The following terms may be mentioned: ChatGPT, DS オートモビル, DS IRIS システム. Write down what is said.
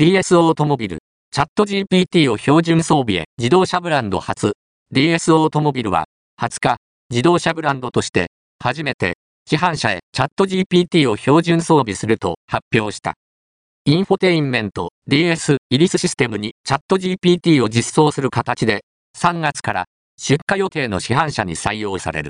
DS オートモビル、チャット GPT を標準装備へ自動車ブランド初。DS オートモビルは20日、自動車ブランドとして初めて市販車へチャット GPT を標準装備すると発表した。インフォテインメント DS イリスシステムにチャット GPT を実装する形で3月から出荷予定の市販車に採用される。